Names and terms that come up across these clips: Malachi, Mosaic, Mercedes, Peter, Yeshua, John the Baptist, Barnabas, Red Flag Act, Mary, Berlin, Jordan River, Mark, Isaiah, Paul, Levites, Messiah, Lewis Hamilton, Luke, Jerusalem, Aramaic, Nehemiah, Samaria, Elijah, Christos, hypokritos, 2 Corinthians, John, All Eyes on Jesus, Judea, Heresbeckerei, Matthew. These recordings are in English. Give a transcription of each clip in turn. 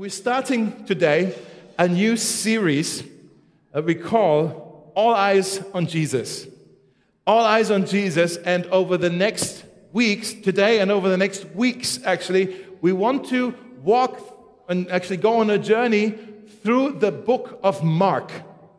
We're starting today a new series that we call All Eyes on Jesus. All Eyes on Jesus, and over the next weeks, today and over the next weeks actually, we want to walk and actually go on a journey through the book of Mark.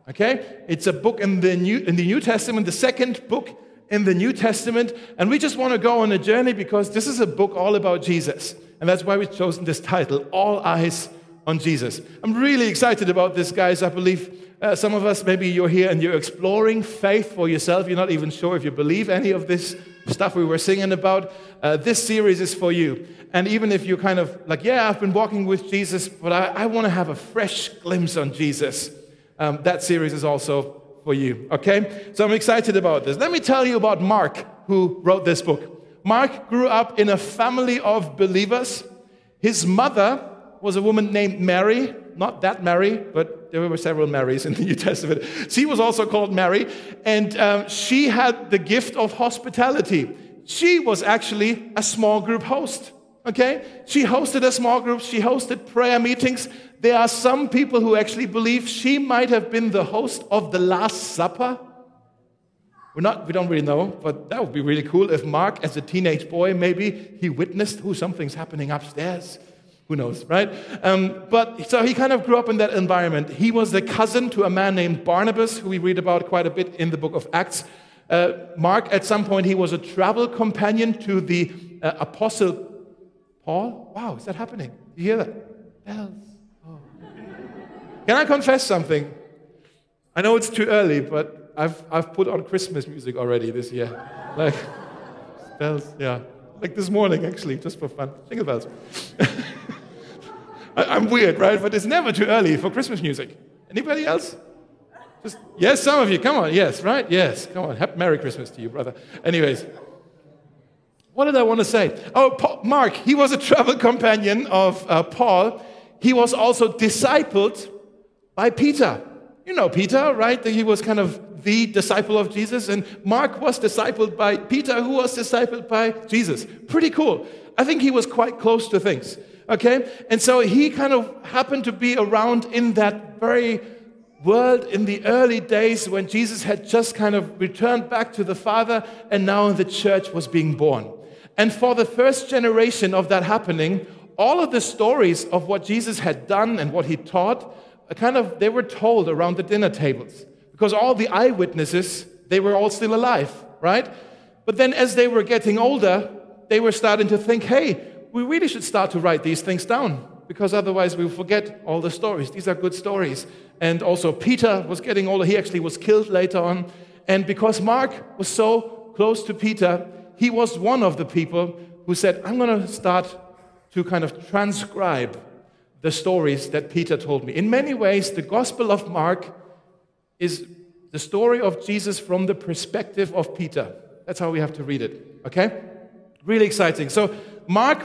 Okay? It's a book in the New Testament, the second book in the New Testament, and we just want to go on a journey because this is a book all about Jesus. And that's why we've chosen this title, All Eyes on Jesus. I'm really excited about this, guys. I believe some of us, maybe you're here and you're exploring faith for yourself. You're not even sure if you believe any of this stuff we were singing about. This series is for you. And even if you're kind of like, yeah, I've been walking with Jesus, but I want to have a fresh glimpse on Jesus, that series is also for you, okay? So I'm excited about this. Let me tell you about Mark, who wrote this book. Mark grew up in a family of believers. His mother was a woman named Mary. Not that Mary, but there were several Marys in the New Testament. She was also called Mary, and she had the gift of hospitality. She was actually a small group host, okay? She hosted a small group. She hosted prayer meetings. There are some people who actually believe she might have been the host of the Last Supper. We don't really know, but that would be really cool if Mark, as a teenage boy, maybe he witnessed, something's happening upstairs. Who knows, right? But so he kind of grew up in that environment. He was the cousin to a man named Barnabas, who we read about quite a bit in the book of Acts. Mark, at some point, he was a travel companion to the apostle Paul. Wow, is that happening? You hear that? Bells. Oh. Can I confess something? I know it's too early, but I've put on Christmas music already this year. Like bells, yeah. Like this morning, actually, just for fun. Jingle bells. I'm weird, right? But it's never too early for Christmas music. Anybody else? Yes, some of you. Come on. Yes, right? Yes. Come on. Merry Christmas to you, brother. Anyways, what did I want to say? Oh, Mark, he was a travel companion of Paul. He was also discipled by Peter. You know Peter, right? He was kind of the disciple of Jesus. And Mark was discipled by Peter, who was discipled by Jesus. Pretty cool. I think he was quite close to things. Okay, and so he kind of happened to be around in that very world in the early days when Jesus had just kind of returned back to the Father, and now the church was being born. And for the first generation of that happening, all of the stories of what Jesus had done and what he taught, they were told around the dinner tables, because all the eyewitnesses, they were all still alive, right? But then as they were getting older, they were starting to think, hey, we really should start to write these things down, because otherwise we'll forget all the stories. These are good stories. And also Peter was getting older. He actually was killed later on. And because Mark was so close to Peter, he was one of the people who said, I'm going to start to kind of transcribe the stories that Peter told me. In many ways, the Gospel of Mark is the story of Jesus from the perspective of Peter. That's how we have to read it, okay? Really exciting. So Mark,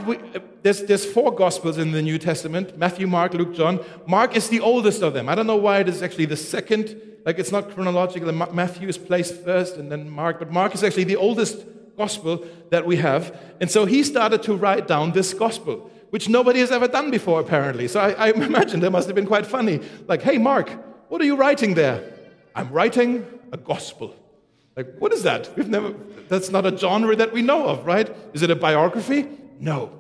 there's four Gospels in the New Testament, Matthew, Mark, Luke, John. Mark is the oldest of them. I don't know why it is actually the second. Like, it's not chronological. Matthew is placed first and then Mark. But Mark is actually the oldest Gospel that we have. And so he started to write down this Gospel, which nobody has ever done before, apparently. So I imagine that must have been quite funny. Like, hey, Mark, what are you writing there? I'm writing a Gospel. Like, what is that? That's not a genre that we know of, right? Is it a biography? No,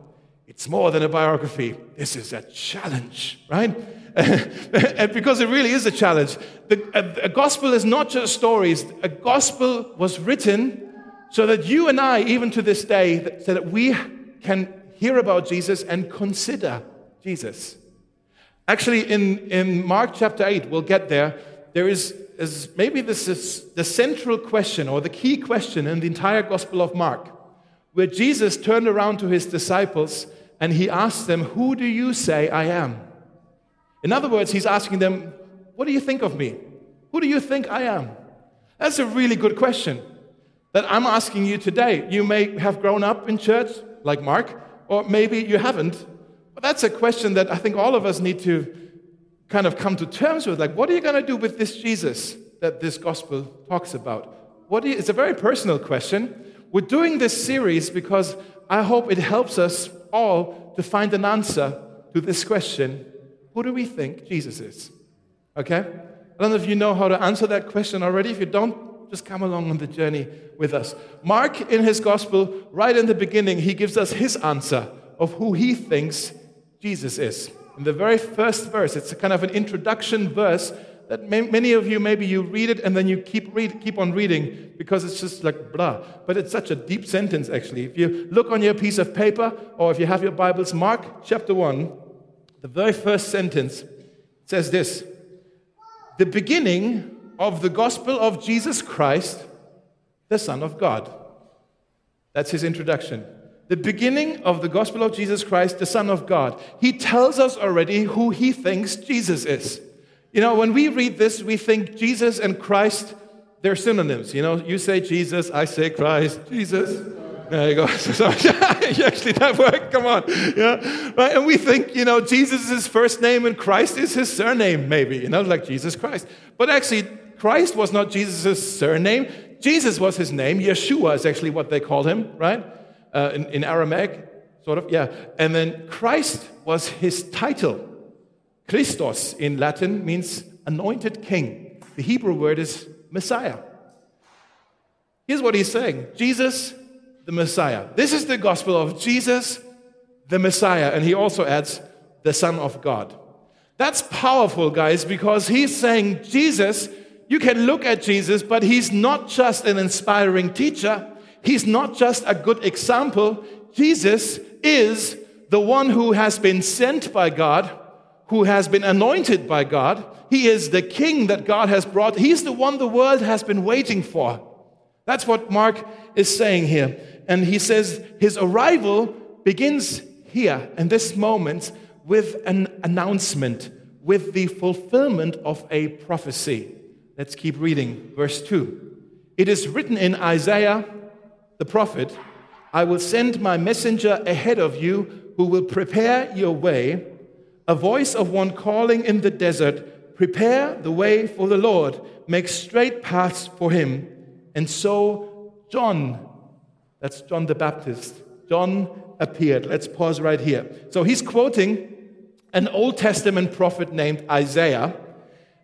it's more than a biography. This is a challenge, right? And because it really is a challenge. A gospel is not just stories. A gospel was written so that you and I, even to this day, so that we can hear about Jesus and consider Jesus. Actually, in Mark chapter 8, we'll get there, maybe this is the central question or the key question in the entire Gospel of Mark, where Jesus turned around to his disciples and he asked them, who do you say I am? In other words, he's asking them, what do you think of me? Who do you think I am? That's a really good question that I'm asking you today. You may have grown up in church, like Mark, or maybe you haven't. But that's a question that I think all of us need to kind of come to terms with. Like, what are you going to do with this Jesus that this gospel talks about? It's a very personal question. We're doing this series because I hope it helps us all to find an answer to this question Who do we think Jesus is? Okay? I don't know if you know how to answer that question already. If you don't, just come along on the journey with us. Mark, in his gospel, right in the beginning, he gives us his answer of who he thinks Jesus is. In the very first verse, it's a kind of an introduction verse that many of you, maybe you read it and then you keep on reading because it's just like blah. But it's such a deep sentence, actually. If you look on your piece of paper or if you have your Bibles, Mark chapter 1, the very first sentence says this: the beginning of the gospel of Jesus Christ, the Son of God. That's his introduction. The beginning of the gospel of Jesus Christ, the Son of God. He tells us already who he thinks Jesus is. You know, when we read this, we think Jesus and Christ, they're synonyms. You know, you say Jesus, I say Christ, Jesus. There you go. Actually, that worked. Come on. Yeah. Right? And we think, you know, Jesus is his first name and Christ is his surname, maybe, you know, like Jesus Christ. But actually, Christ was not Jesus' surname. Jesus was his name. Yeshua is actually what they called him, right? In Aramaic, sort of, yeah. And then Christ was his title. Christos in Latin means anointed king. The Hebrew word is Messiah. Here's what he's saying. Jesus, the Messiah. This is the gospel of Jesus, the Messiah. And he also adds, the Son of God. That's powerful, guys, because he's saying, Jesus, you can look at Jesus, but he's not just an inspiring teacher. He's not just a good example. Jesus is the one who has been sent by God, who has been anointed by God. He is the king that God has brought. He's the one the world has been waiting for. That's what Mark is saying here. And he says his arrival begins here in this moment with an announcement, with the fulfillment of a prophecy. Let's keep reading verse 2. It is written in Isaiah, the prophet, I will send my messenger ahead of you who will prepare your way. A voice of one calling in the desert, prepare the way for the Lord, make straight paths for him. And so John, that's John the Baptist, John appeared. Let's pause right here. So he's quoting an Old Testament prophet named Isaiah.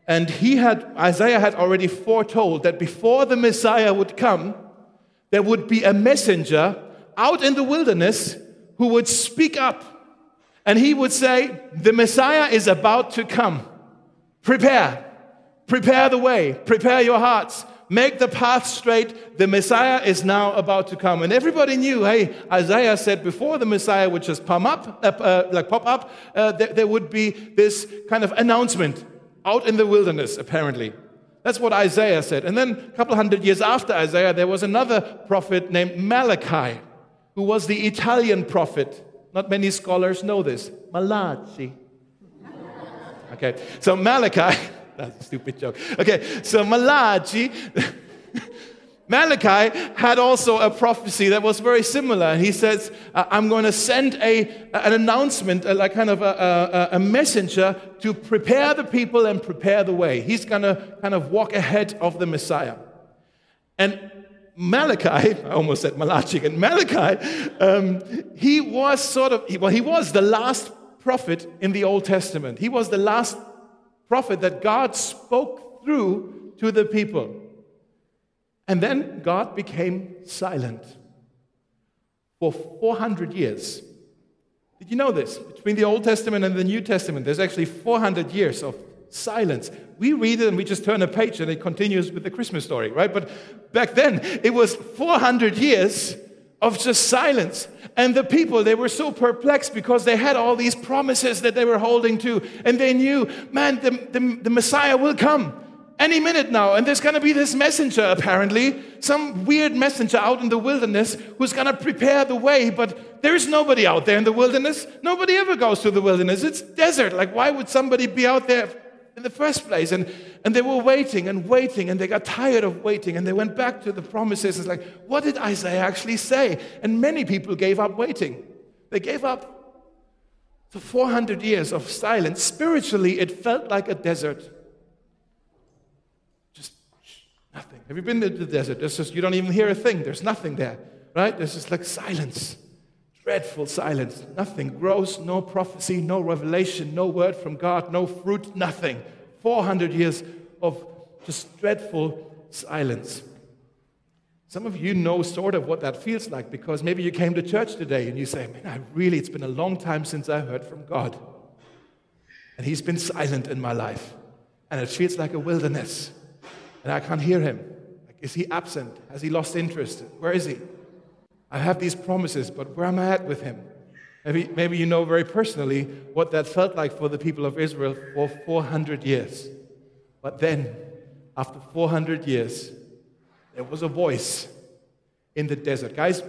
And Isaiah had already foretold that before the Messiah would come, there would be a messenger out in the wilderness who would speak up. And he would say, the Messiah is about to come. Prepare. Prepare the way. Prepare your hearts. Make the path straight. The Messiah is now about to come. And everybody knew, hey, Isaiah said before the Messiah would just pop up, there would be this kind of announcement out in the wilderness, apparently. That's what Isaiah said. And then a couple hundred years after Isaiah, there was another prophet named Malachi, who was the Italian prophet. Not many scholars know this. Malachi. Okay, so Malachi. That's a stupid joke. Okay, so Malachi had also a prophecy that was very similar. He says, I'm going to send an announcement, like kind of a messenger to prepare the people and prepare the way. He's going to kind of walk ahead of the Messiah. And Malachi, I almost said Malachi, and Malachi, he was the last prophet in the Old Testament. He was the last prophet that God spoke through to the people. And then God became silent for 400 years. Did you know this? Between the Old Testament and the New Testament, there's actually 400 years of silence. We read it and we just turn a page and it continues with the Christmas story, right? But back then, it was 400 years of just silence. And the people, they were so perplexed because they had all these promises that they were holding to. And they knew, man, the Messiah will come any minute now. And there's going to be this messenger, apparently, some weird messenger out in the wilderness who's going to prepare the way. But there is nobody out there in the wilderness. Nobody ever goes to the wilderness. It's desert. Like, why would somebody be out there in the first place? And they were waiting, and they got tired of waiting, and they went back to the promises. It's like, what did Isaiah actually say? And many people gave up waiting. They gave up. So 400 years of silence. Spiritually, it felt like a desert. Just nothing. Have you been to the desert? It's just, you don't even hear a thing. There's nothing there, right? There's just like silence. Dreadful silence, nothing grows, no prophecy, no revelation, no word from God, no fruit, nothing. 400 years of just dreadful silence. Some of you know sort of what that feels like, because maybe you came to church today and you say, man, it's been a long time since I heard from God. And he's been silent in my life. And it feels like a wilderness. And I can't hear him. Like, is he absent? Has he lost interest? Where is he? I have these promises, but where am I at with him? Maybe you know very personally what that felt like for the people of Israel for 400 years. But then, after 400 years, there was a voice in the desert. Guys,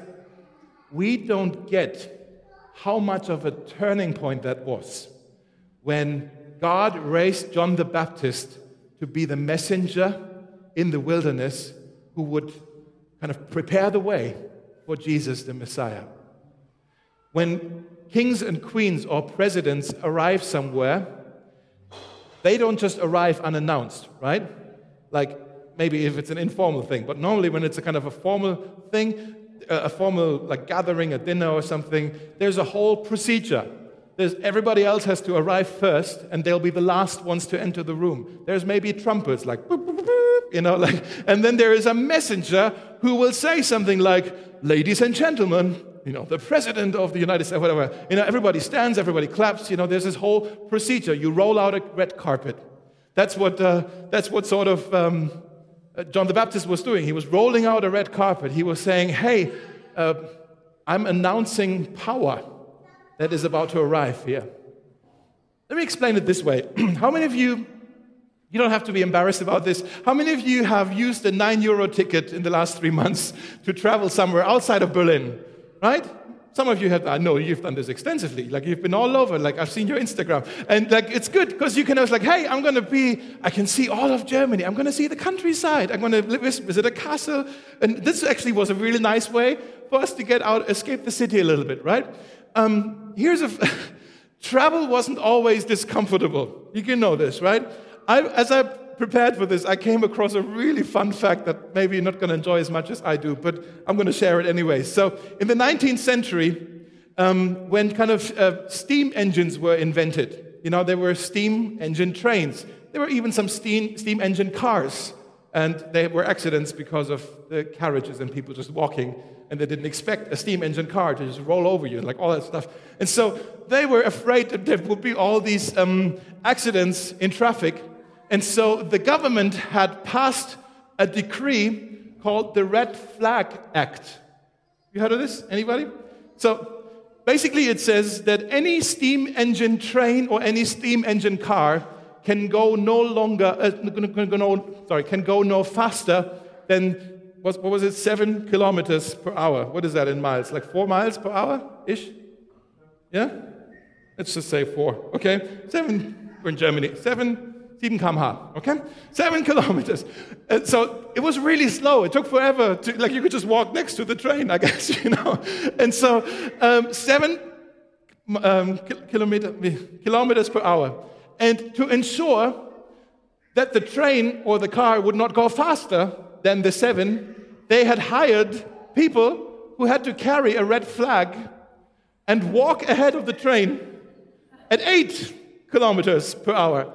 we don't get how much of a turning point that was when God raised John the Baptist to be the messenger in the wilderness who would kind of prepare the way for Jesus the Messiah. When kings and queens or presidents arrive somewhere, they don't just arrive unannounced, right? Like maybe if it's an informal thing, but normally when it's a kind of a formal thing, a formal like gathering, a dinner or something, there's a whole procedure. Everybody else has to arrive first, and they'll be the last ones to enter the room. There's maybe trumpets, like, boop, boop, boop, and then there is a messenger who will say something like, ladies and gentlemen, the president of the United States, whatever. Everybody stands, everybody claps, there's this whole procedure. You roll out a red carpet. That's what John the Baptist was doing. He was rolling out a red carpet. He was saying, hey, I'm announcing power that is about to arrive here. Let me explain it this way. How many of you don't have to be embarrassed about this, how many of you have used a €9 ticket in the last 3 months to travel somewhere outside of Berlin, right? Some of you have, I know you've done this extensively, like you've been all over, like I've seen your Instagram, and like it's good because you can always like, hey, I can see all of Germany, I'm going to see the countryside, I'm going to visit a castle, and this actually was a really nice way for us to get out, escape the city a little bit, right? Travel wasn't always this comfortable. You can know this, right? As I prepared for this, I came across a really fun fact that maybe you're not going to enjoy as much as I do, but I'm going to share it anyway. So in the 19th century, when kind of steam engines were invented, there were steam engine trains. There were even some steam engine cars, and there were accidents because of the carriages and people just walking. And they didn't expect a steam engine car to just roll over you, like all that stuff. And so they were afraid that there would be all these accidents in traffic. And so the government had passed a decree called the Red Flag Act. You heard of this? Anybody? So basically it says that any steam engine train or any steam engine car can go no faster than 7 kilometers per hour. What is that in miles? Like 4 miles per hour-ish? Yeah? Let's just say 4, okay? 7, we're in Germany. 7 km/h, okay? 7 kilometers. And so it was really slow. It took forever to, like you could just walk next to the train, I guess, And so 7 kilometers per hour. And to ensure that the train or the car would not go faster than the 7, they had hired people who had to carry a red flag and walk ahead of the train at 8 kilometers per hour.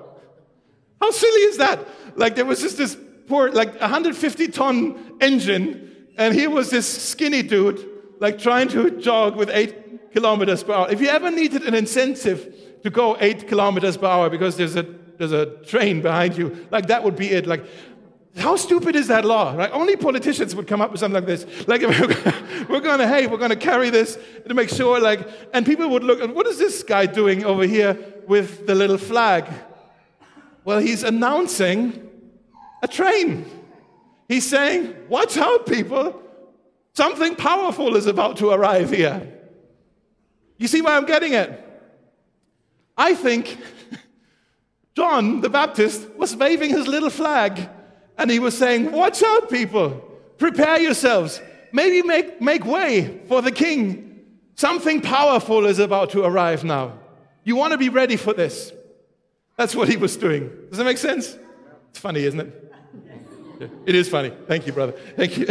How silly is that? Like there was just this poor, like 150-ton engine, and here was this skinny dude, like trying to jog with 8 kilometers per hour. If you ever needed an incentive to go 8 kilometers per hour because there's a train behind you, like that would be it. Like, how stupid is that law, right? Only politicians would come up with something like this. Like, we're going to carry this to make sure, like, and people would look, what is this guy doing over here with the little flag? Well, he's announcing a train. He's saying, watch out, people. Something powerful is about to arrive here. You see where I'm getting at? I think John the Baptist was waving his little flag. And he was saying, watch out, people. Prepare yourselves. Maybe make way for the king. Something powerful is about to arrive now. You want to be ready for this. That's what he was doing. Does that make sense? It's funny, isn't it? It is funny. Thank you, brother. Thank you.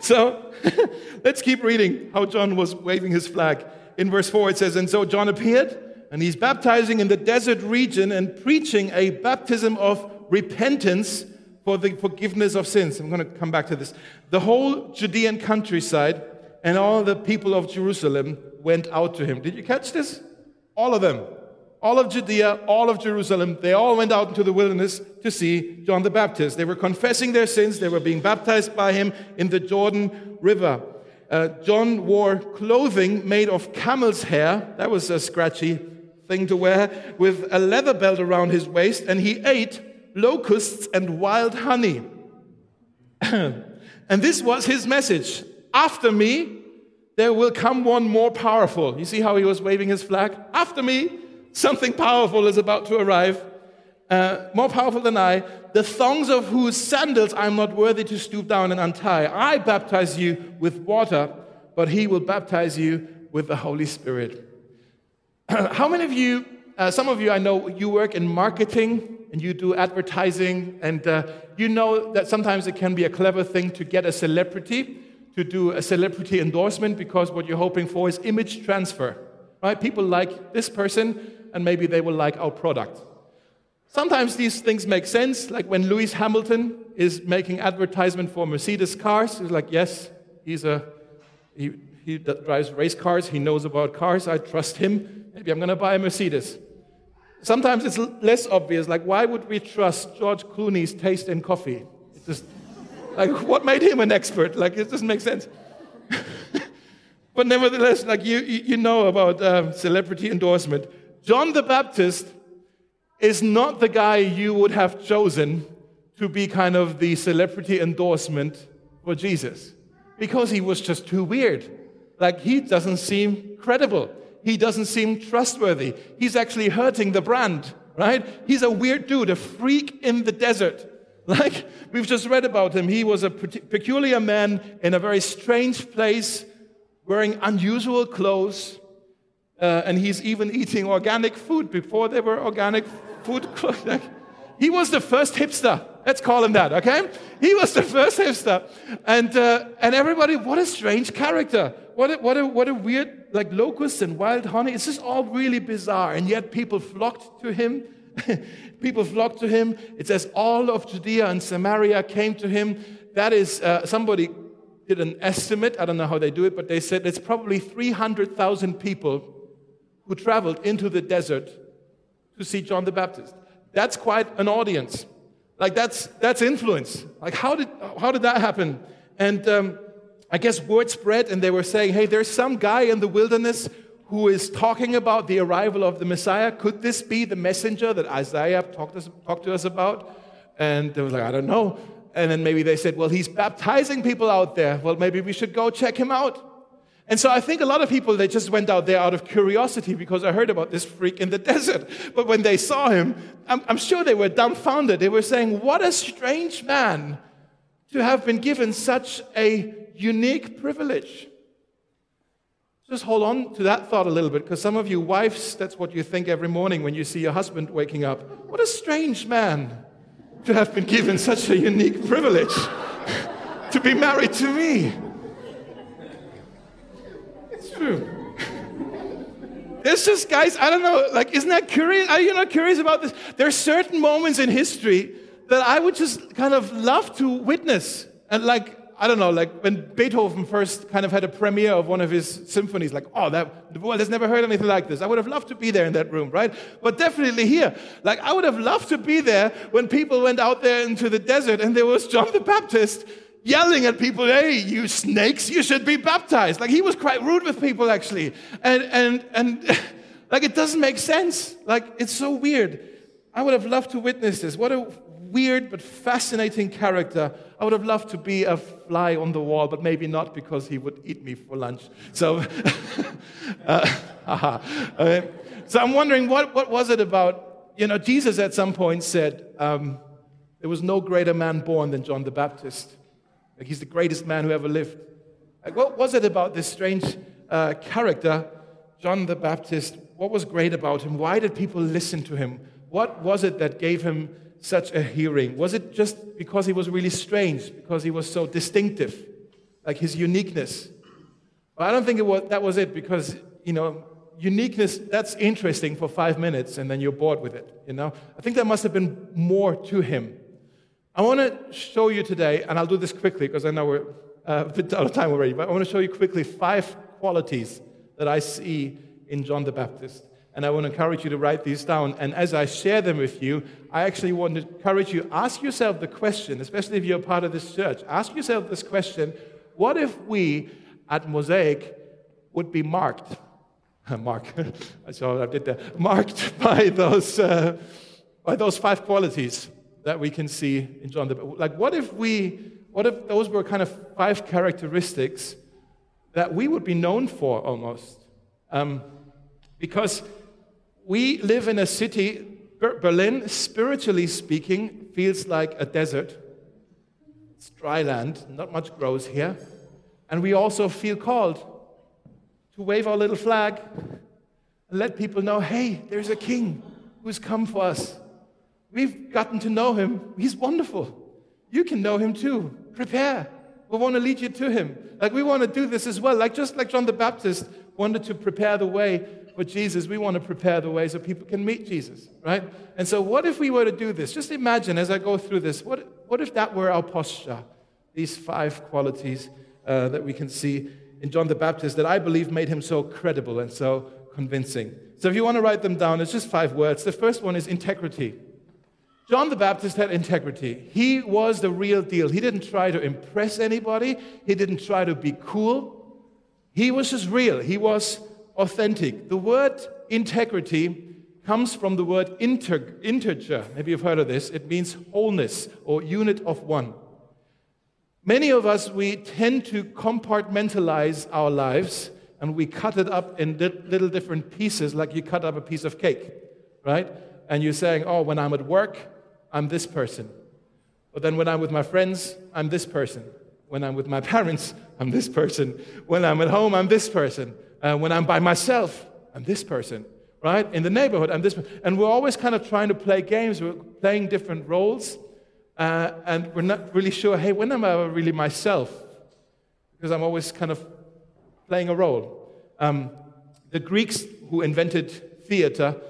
So, let's keep reading how John was waving his flag. In verse 4 it says, "And so John appeared, and he's baptizing in the desert region and preaching a baptism of repentance for the forgiveness of sins." I'm going to come back to this. "The whole Judean countryside and all the people of Jerusalem went out to him." Did you catch this? All of them. All of Judea, all of Jerusalem, they all went out into the wilderness to see John the Baptist. They were confessing their sins. They were being baptized by him in the Jordan River. John wore clothing made of camel's hair. That was a scratchy thing to wear, with a leather belt around his waist, and he ate locusts and wild honey. And this was his message: "After me, there will come one more powerful." You see how he was waving his flag? After me, something powerful is about to arrive, more powerful than I, the thongs of whose sandals I'm not worthy to stoop down and untie. I baptize you with water, but he will baptize you with the Holy Spirit. How many of you, some of you I know, you work in marketing and you do advertising, and you know that sometimes it can be a clever thing to get a celebrity to do a celebrity endorsement, because what you're hoping for is image transfer. Right? People like this person, and maybe they will like our product. Sometimes these things make sense, like when Lewis Hamilton is making advertisement for Mercedes cars. He's like, yes, he drives race cars. He knows about cars. I trust him. Maybe I'm going to buy a Mercedes. Sometimes it's less obvious, like why would we trust George Clooney's taste in coffee? It's just like, what made him an expert? Like, it doesn't make sense. But nevertheless, like you know about celebrity endorsement. John the Baptist is not the guy you would have chosen to be kind of the celebrity endorsement for Jesus, because he was just too weird. Like, he doesn't seem credible. He doesn't seem trustworthy. He's actually hurting the brand, right? He's a weird dude, a freak in the desert. Like, we've just read about him. He was a peculiar man in a very strange place, wearing unusual clothes, and he's even eating organic food before there were organic food clothes. Like, he was the first hipster. Let's call him that, okay? He was the first hipster. And everybody, what a strange character. What a weird, like, locusts and wild honey. It's just all really bizarre, and yet people flocked to him. People flocked to him. It says all of Judea and Samaria came to him. That is, somebody did an estimate, I don't know how they do it, but they said it's probably 300,000 people who traveled into the desert to see John the Baptist. That's quite an audience. Like, that's influence. Like, how did that happen? And I guess word spread, and they were saying, hey, there's some guy in the wilderness who is talking about the arrival of the Messiah. Could this be the messenger that Isaiah talked to us about? And they were like, I don't know. And then maybe they said, well, he's baptizing people out there. Well, maybe we should go check him out. And so I think a lot of people, they just went out there out of curiosity, because I heard about this freak in the desert. But when they saw him, I'm sure they were dumbfounded. They were saying, what a strange man to have been given such a unique privilege. Just hold on to that thought a little bit, because some of you wives, that's what you think every morning when you see your husband waking up. What a strange man to have been given such a unique privilege to be married to me. It's true. It's just, guys, I don't know, like, isn't that curious? Are you not curious about this? There are certain moments in history that I would just kind of love to witness. And like, I don't know, like when Beethoven first kind of had a premiere of one of his symphonies, like, oh, the world has never heard anything like this. I would have loved to be there in that room, right? But definitely here. Like, I would have loved to be there when people went out there into the desert and there was John the Baptist yelling at people, hey, you snakes, you should be baptized. Like, he was quite rude with people, actually. And like, it doesn't make sense. Like, it's so weird. I would have loved to witness this. What a weird but fascinating character. I would have loved to be a fly on the wall, but maybe not, because he would eat me for lunch. So, So I'm wondering, what was it about? You know, Jesus at some point said, there was no greater man born than John the Baptist. Like, he's the greatest man who ever lived. Like, what was it about this strange character, John the Baptist? What was great about him? Why did people listen to him? What was it that gave him such a hearing? Was it just because he was really strange, because he was so distinctive, like his uniqueness? Well, I don't think that was it, because, uniqueness, that's interesting for 5 minutes, and then you're bored with it, I think there must have been more to him. I want to show you today, and I'll do this quickly, because I know we're a bit out of time already, but I want to show you quickly 5 qualities that I see in John the Baptist. And I want to encourage you to write these down. And as I share them with you, I actually want to encourage you, ask yourself the question, especially if you're part of this church, ask yourself this question: what if we at Mosaic would be marked by those 5 qualities that we can see in John the Baptist? Like, what if those were kind of 5 characteristics that we would be known for almost? Because we live in a city, Berlin, spiritually speaking, feels like a desert. It's dry land, not much grows here. And we also feel called to wave our little flag and let people know, hey, there's a king who's come for us. We've gotten to know him. He's wonderful. You can know him too. Prepare. We want to lead you to him. Like, we want to do this as well. Like, just like John the Baptist wanted to prepare the way for Jesus, we want to prepare the way so people can meet Jesus, right? And so what if we were to do this? Just imagine as I go through this, what if that were our posture? These 5 qualities that we can see in John the Baptist that I believe made him so credible and so convincing. So if you want to write them down, it's just 5 words. The first one is integrity. John the Baptist had integrity. He was the real deal. He didn't try to impress anybody. He didn't try to be cool. He was just real. He was authentic. The word integrity comes from the word integer. Maybe you've heard of this. It means wholeness or unit of one. Many of us, we tend to compartmentalize our lives, and we cut it up in little different pieces, like you cut up a piece of cake, right? And you're saying, oh, when I'm at work, I'm this person. But then when I'm with my friends, I'm this person. When I'm with my parents, I'm this person. When I'm at home, I'm this person. When I'm by myself, I'm this person, right? In the neighborhood, I'm this person. And we're always kind of trying to play games. We're playing different roles. And we're not really sure, hey, when am I really myself? Because I'm always kind of playing a role. The Greeks who invented theater,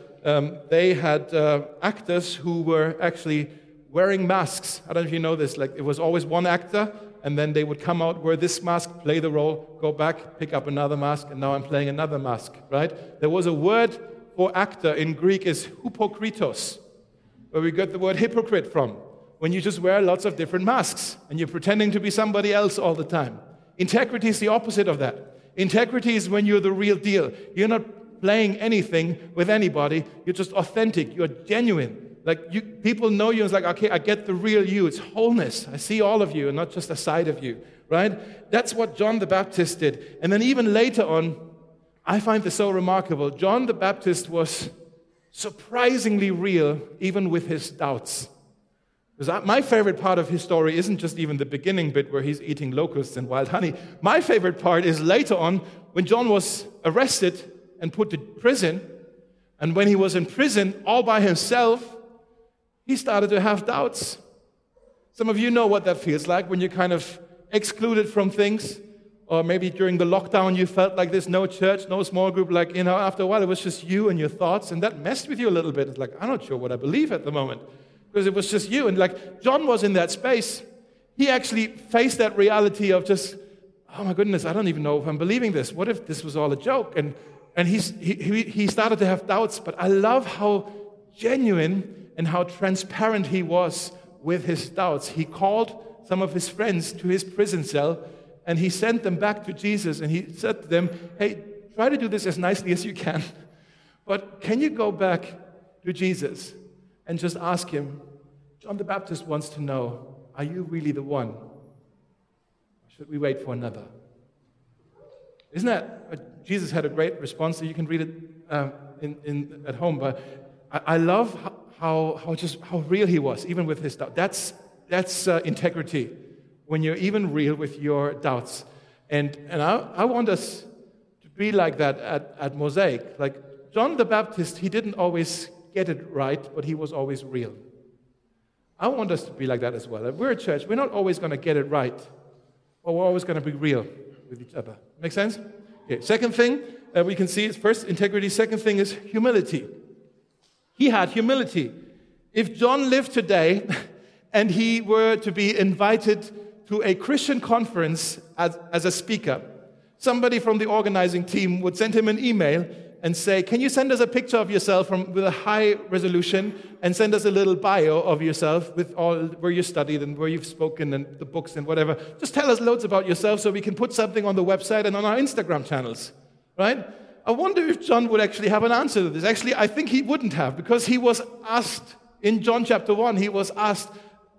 they had actors who were actually wearing masks. I don't know if you know this. Like, it was always one actor, and then they would come out, wear this mask, play the role, go back, pick up another mask, and now I'm playing another mask, right? There was a word for actor in Greek is hypokritos, where we got the word hypocrite from, when you just wear lots of different masks and you're pretending to be somebody else all the time. Integrity is the opposite of that. Integrity is when you're the real deal. You're not playing anything with anybody. You're just authentic. You're genuine. Like, people know you, and it's like, okay, I get the real you. It's wholeness. I see all of you and not just a side of you, right? That's what John the Baptist did. And then even later on, I find this so remarkable. John the Baptist was surprisingly real, even with his doubts. Because my favorite part of his story isn't just even the beginning bit where he's eating locusts and wild honey. My favorite part is later on when John was arrested and put to prison. And when he was in prison all by himself, he started to have doubts. Some of you know what that feels like when you're kind of excluded from things, or maybe during the lockdown you felt like there's no church, no small group, like, after a while it was just you and your thoughts, and that messed with you a little bit. It's like, I'm not sure what I believe at the moment, because it was just you. And like, John was in that space. He actually faced that reality of just, oh my goodness, I don't even know if I'm believing this. What if this was all a joke? And he started to have doubts, but I love how genuine and how transparent he was with his doubts. He called some of his friends to his prison cell, and he sent them back to Jesus, and he said to them, hey, try to do this as nicely as you can, but can you go back to Jesus and just ask him, John the Baptist wants to know, are you really the one? Or should we wait for another? Isn't that? Jesus had a great response, so you can read it at home, but I love how real he was, even with his doubt. That's integrity, when you're even real with your doubts. And I want us to be like that at Mosaic. Like John the Baptist, he didn't always get it right, but he was always real. I want us to be like that as well. If we're a church, we're not always going to get it right, but we're always going to be real with each other. Make sense? Okay. Second thing we can see is first integrity. Second thing is humility. He had humility. If John lived today and he were to be invited to a Christian conference as a speaker, somebody from the organizing team would send him an email and say, can you send us a picture of yourself with a high resolution and send us a little bio of yourself with all where you studied and where you've spoken and the books and whatever. Just tell us loads about yourself so we can put something on the website and on our Instagram channels, right? I wonder if John would actually have an answer to this. Actually, I think he wouldn't have, because he was asked, in John chapter 1, he was asked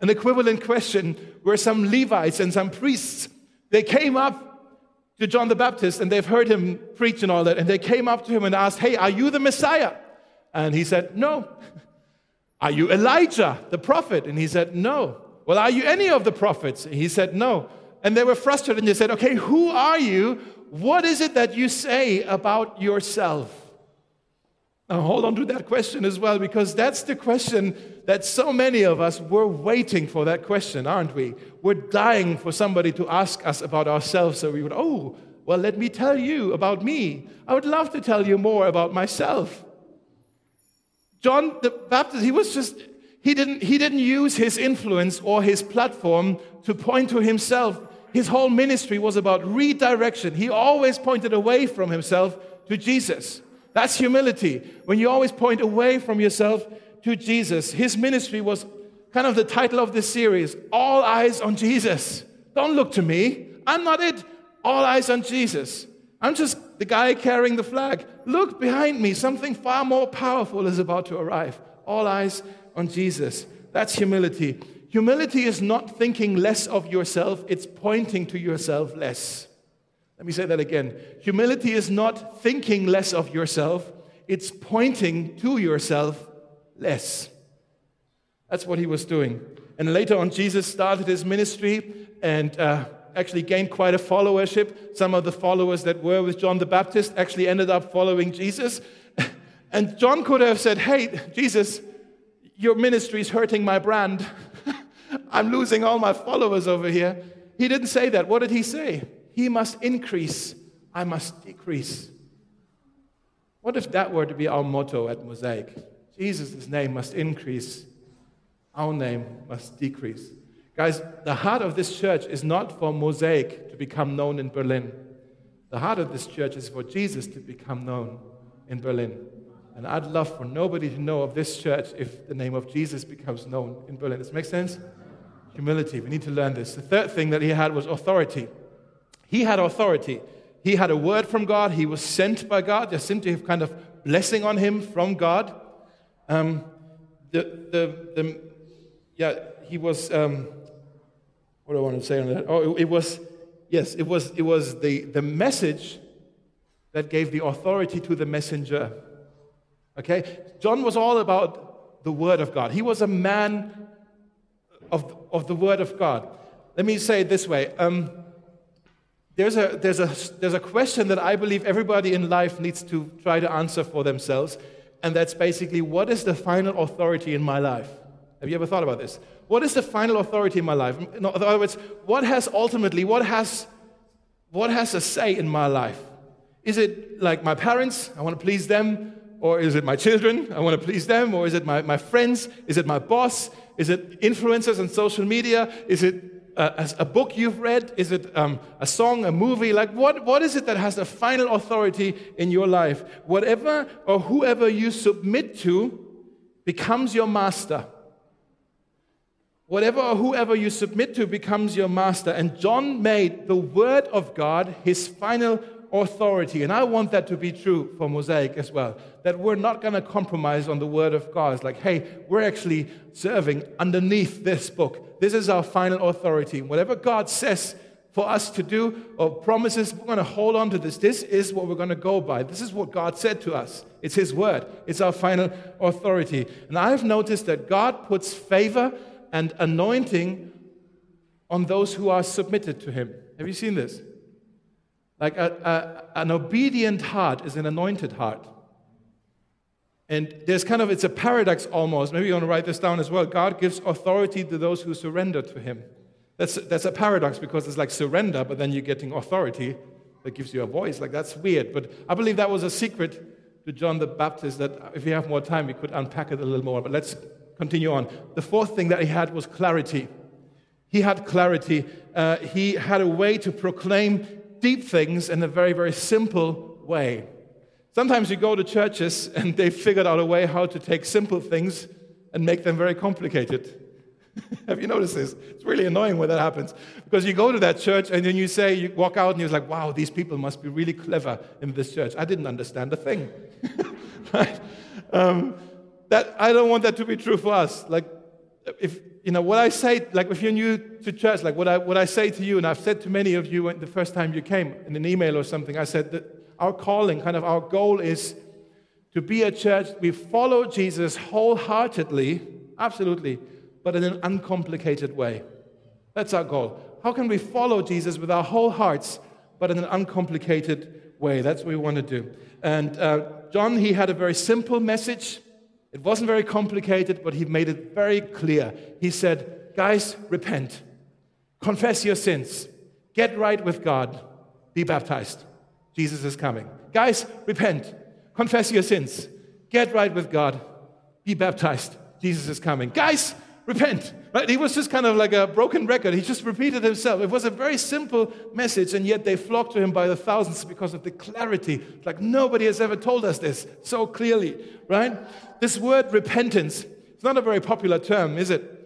an equivalent question where some Levites and some priests, they came up to John the Baptist, and they've heard him preach and all that, and they came up to him and asked, hey, are you the Messiah? And he said, no. Are you Elijah, the prophet? And he said, no. Well, are you any of the prophets? And he said, no. And they were frustrated, and they said, okay, who are you? What is it that you say about yourself? Now, hold on to that question as well, because that's the question that so many of us were waiting for, that question, aren't we? We're dying for somebody to ask us about ourselves, so we would, oh, well, let me tell you about me. I would love to tell you more about myself. John the Baptist, he didn't use his influence or his platform to point to himself. His whole ministry was about redirection. He always pointed away from himself to Jesus. That's humility, when you always point away from yourself to Jesus. His ministry was kind of the title of this series, All Eyes on Jesus. Don't look to me. I'm not it. All eyes on Jesus. I'm just the guy carrying the flag. Look behind me. Something far more powerful is about to arrive. All eyes on Jesus. That's humility. Humility is not thinking less of yourself. It's pointing to yourself less. Let me say that again. Humility is not thinking less of yourself. It's pointing to yourself less. That's what he was doing. And later on, Jesus started his ministry and actually gained quite a followership. Some of the followers that were with John the Baptist actually ended up following Jesus. And John could have said, hey, Jesus, your ministry is hurting my brand. I'm losing all my followers over here. He didn't say that. What did he say? He must increase, I must decrease. What if that were to be our motto at Mosaic? Jesus' name must increase, our name must decrease. Guys, the heart of this church is not for Mosaic to become known in Berlin. The heart of this church is for Jesus to become known in Berlin. And I'd love for nobody to know of this church if the name of Jesus becomes known in Berlin. Does it make sense? Humility, we need to learn this. The third thing that he had was authority. He had authority. He had a word from God. He was sent by God. There seemed to have kind of blessing on him from God. He was. What do I want to say on that? It was the message that gave the authority to the messenger. Okay, John was all about the word of God. He was a man of the word of God. Let me say it this way. There's a question that I believe everybody in life needs to try to answer for themselves, and that's basically, what is the final authority in my life? Have you ever thought about this? What is the final authority in my life? In other words, what has a say in my life? Is it like my parents? I want to please them. Or is it my children? I want to please them. Or is it my friends? Is it my boss? Is it influencers and social media? Is it a book you've read? Is it a song, a movie? Like, what is it that has the final authority in your life? Whatever or whoever you submit to becomes your master. Whatever or whoever you submit to becomes your master. And John made the word of God his final authority. And I want that to be true for Mosaic as well, that we're not going to compromise on the word of God. It's like, hey, we're actually serving underneath this book. This is our final authority. Whatever God says for us to do or promises, we're going to hold on to this. This is what we're going to go by. This is what God said to us. It's his word. It's our final authority. And I've noticed that God puts favor and anointing on those who are submitted to him. Have you seen this? Like an obedient heart is an anointed heart. And there's kind of, it's a paradox almost. Maybe you want to write this down as well. God gives authority to those who surrender to him. That's a paradox, because it's like surrender, but then you're getting authority that gives you a voice. Like, that's weird. But I believe that was a secret to John the Baptist that if we have more time, we could unpack it a little more. But let's continue on. The fourth thing that he had was clarity. He had clarity. He had a way to proclaim deep things in a very, very simple way. Sometimes you go to churches and they figured out a way how to take simple things and make them very complicated. Have you noticed this? It's really annoying when that happens. Because you go to that church and then you walk out and you're like, wow, these people must be really clever in this church. I didn't understand a thing. Right? That I don't want that to be true for us. Like, if you know what I say, like if you're new to church, like what I say to you, and I've said to many of you when the first time you came in an email or something, I said that our calling, kind of our goal, is to be a church. We follow Jesus wholeheartedly, absolutely, but in an uncomplicated way. That's our goal. How can we follow Jesus with our whole hearts, but in an uncomplicated way? That's what we want to do. And John, he had a very simple message. It wasn't very complicated, but he made it very clear. He said, guys, repent. Confess your sins. Get right with God. Be baptized. Jesus is coming. Guys, repent. Confess your sins. Get right with God. Be baptized. Jesus is coming. Guys, repent. Right? He was just kind of like a broken record. He just repeated himself. It was a very simple message, and yet they flocked to him by the thousands because of the clarity. Like, nobody has ever told us this so clearly, right? This word repentance, it's not a very popular term, is it?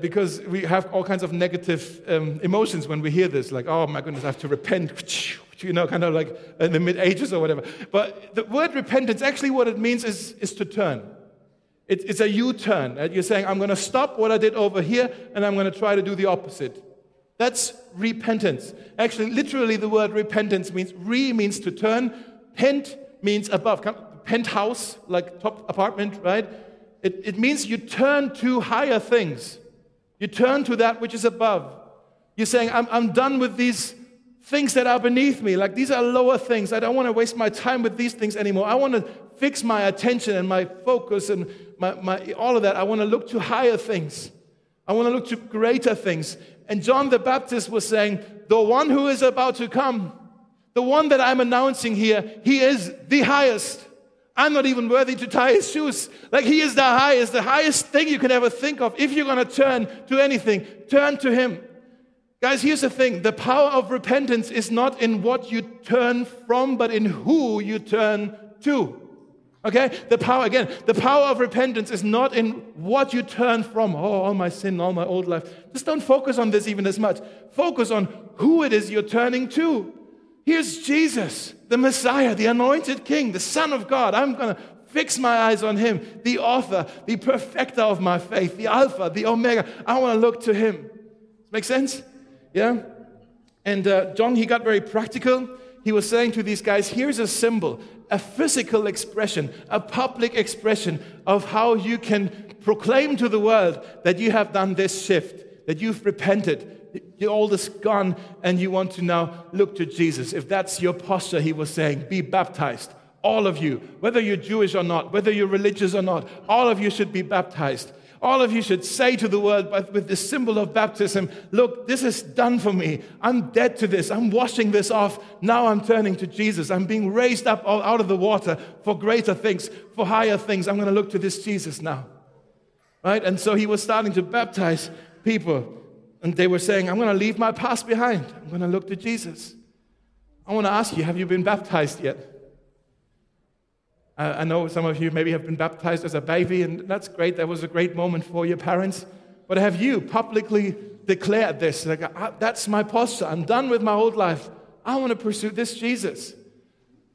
Because we have all kinds of negative emotions when we hear this. Like, oh my goodness, I have to repent. You know, kind of like in the mid-ages or whatever. But the word repentance, actually what it means is to turn. It's a U-turn. You're saying, I'm going to stop what I did over here, and I'm going to try to do the opposite. That's repentance. Actually, literally, the word repentance means, re means to turn, pent means above. Penthouse, like top apartment, right? It means you turn to higher things. You turn to that which is above. You're saying, I'm done with these things that are beneath me. Like, these are lower things. I don't want to waste my time with these things anymore. I want to fix my attention and my focus and my all of that. I want to look to higher things. I want to look to greater things. And John the Baptist was saying, the one who is about to come, the one that I'm announcing here, he is the highest. I'm not even worthy to tie his shoes. Like, he is the highest thing you can ever think of. If you're going to turn to anything, turn to him. Guys, here's the thing. The power of repentance is not in what you turn from, but in who you turn to. Okay? The power of repentance is not in what you turn from. Oh, all my sin, all my old life. Just don't focus on this even as much. Focus on who it is you're turning to. Here's Jesus, the Messiah, the anointed king, the Son of God. I'm going to fix my eyes on him, the author, the perfecter of my faith, the Alpha, the Omega. I want to look to him. Make sense? Yeah? And John, he got very practical. He was saying to these guys, here's a symbol, a physical expression, a public expression of how you can proclaim to the world that you have done this shift, that you've repented, the old is gone, and you want to now look to Jesus. If that's your posture, he was saying, be baptized, all of you, whether you're Jewish or not, whether you're religious or not, all of you should be baptized. All of you should say to the world with the symbol of baptism, look, this is done for me. I'm dead to this. I'm washing this off. Now I'm turning to Jesus. I'm being raised up out of the water for greater things, for higher things. I'm going to look to this Jesus now. Right? And so he was starting to baptize people. And they were saying, I'm going to leave my past behind. I'm going to look to Jesus. I want to ask you, have you been baptized yet? I know some of you maybe have been baptized as a baby, and that's great. That was a great moment for your parents. But have you publicly declared this? Like, that's my posture. I'm done with my old life. I want to pursue this Jesus.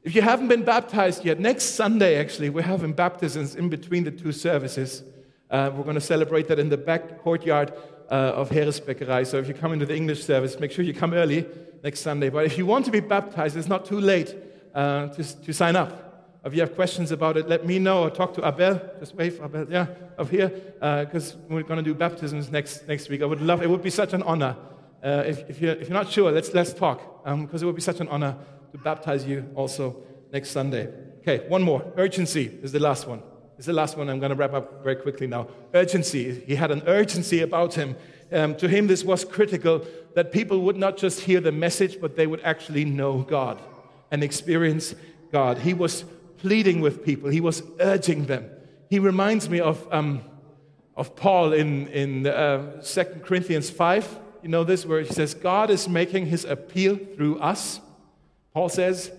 If you haven't been baptized yet, next Sunday, actually, we're having baptisms in between the two services. We're going to celebrate that in the back courtyard of Heresbeckerei. So if you come into the English service, make sure you come early next Sunday. But if you want to be baptized, it's not too late to sign up. If you have questions about it, let me know or talk to Abel. Just wave, Abel, yeah, up here, because we're going to do baptisms next week. I would love, it would be such an honor. If you're not sure, let's talk, because it would be such an honor to baptize you also next Sunday. Okay, one more. Urgency is the last one. This is the last one. I'm going to wrap up very quickly now. Urgency. He had an urgency about him. To him, this was critical that people would not just hear the message, but they would actually know God and experience God. He was pleading with people. He was urging them. He reminds me of Paul in 2 Corinthians 5. You know this, where he says, God is making his appeal through us. Paul says,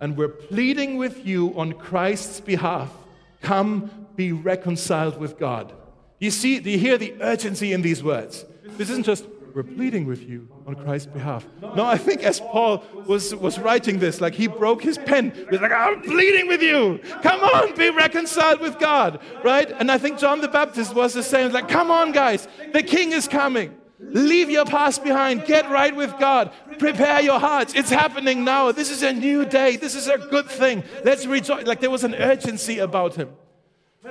and we're pleading with you on Christ's behalf. Come, be reconciled with God. Do you hear the urgency in these words? This isn't just, we're pleading with you on Christ's behalf. No, I think as Paul was writing this, like he broke his pen. He was like, I'm pleading with you. Come on, be reconciled with God, right? And I think John the Baptist was the same. Like, come on, guys, the king is coming. Leave your past behind. Get right with God. Prepare your hearts. It's happening now. This is a new day. This is a good thing. Let's rejoice. Like, there was an urgency about him.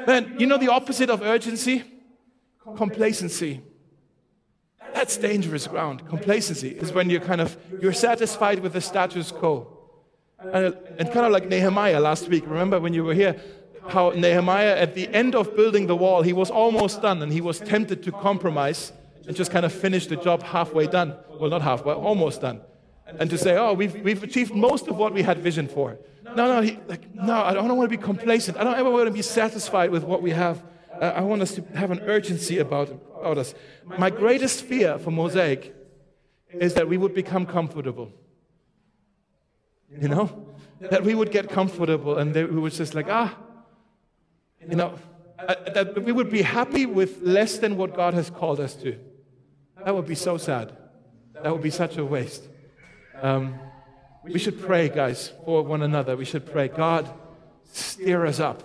Man, you know the opposite of urgency? Complacency. That's dangerous ground. Complacency is when you're satisfied with the status quo. And kind of like Nehemiah last week. Remember when you were here? How Nehemiah, at the end of building the wall, he was almost done and he was tempted to compromise and just kind of finish the job halfway done. Well, not halfway, almost done. And to say, oh, we've achieved most of what we had vision for. No, I don't want to be complacent. I don't ever want to be satisfied with what we have. I want us to have an urgency about us. My greatest fear for Mosaic is that we would become comfortable. You know? That we would get comfortable and we would just like, that we would be happy with less than what God has called us to. That would be so sad. That would be such a waste. We should pray, guys, for one another. We should pray, God, steer us up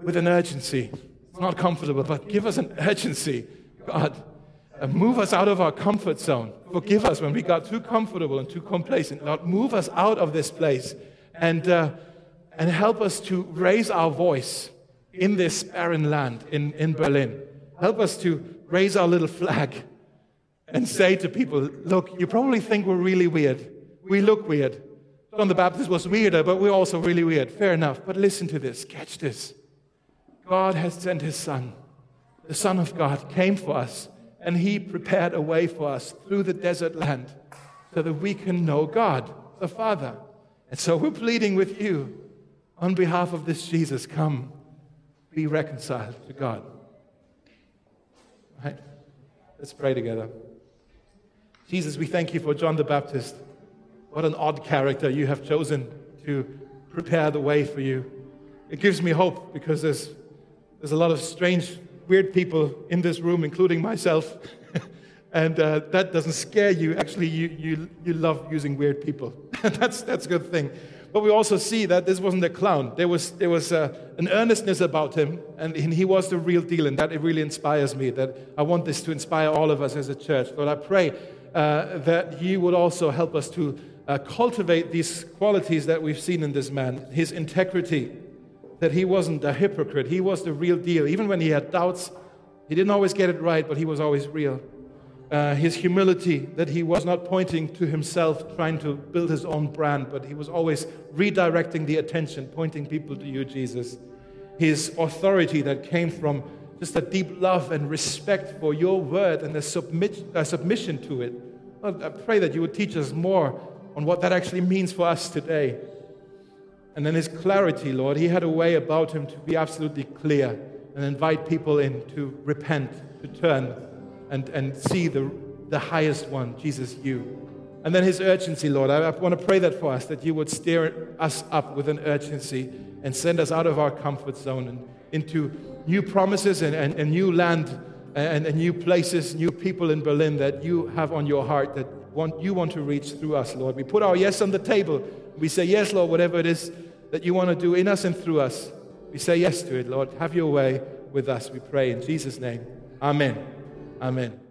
with an urgency. It's not comfortable, but give us an urgency, God. Move us out of our comfort zone. Forgive us when we got too comfortable and too complacent. Lord, move us out of this place and help us to raise our voice in this barren land in Berlin. Help us to raise our little flag and say to people, look, you probably think we're really weird. We look weird. John the Baptist was weirder, but we're also really weird. Fair enough. But listen to this. Catch this. God has sent his Son. The Son of God came for us, and he prepared a way for us through the desert land so that we can know God, the Father. And so we're pleading with you on behalf of this Jesus. Come. Be reconciled to God. Right? Let's pray together. Jesus, we thank you for John the Baptist. What an odd character you have chosen to prepare the way for you. It gives me hope because there's a lot of strange, weird people in this room, including myself. And that doesn't scare you. Actually, you love using weird people. That's a good thing. But we also see that this wasn't a clown. There was an earnestness about him, and he was the real deal, and that it really inspires me, that I want this to inspire all of us as a church. Lord, I pray that you would also help us to cultivate these qualities that we've seen in this man, his integrity, that he wasn't a hypocrite. He was the real deal. Even when he had doubts, he didn't always get it right, but he was always real. His humility, that he was not pointing to himself, trying to build his own brand, but he was always redirecting the attention, pointing people to you, Jesus. His authority that came from just a deep love and respect for your word and a submission to it. Lord, I pray that you would teach us more on what that actually means for us today. And then his clarity, Lord. He had a way about him to be absolutely clear and invite people in to repent, to turn, and see the highest one, Jesus, you. And then his urgency, Lord. I want to pray that for us, that you would steer us up with an urgency and send us out of our comfort zone and into new promises and new land and new places, new people in Berlin that you have on your heart that you want to reach through us, Lord. We put our yes on the table. We say, yes, Lord, whatever it is that you want to do in us and through us, we say yes to it, Lord. Have your way with us, we pray in Jesus' name. Amen. Amen.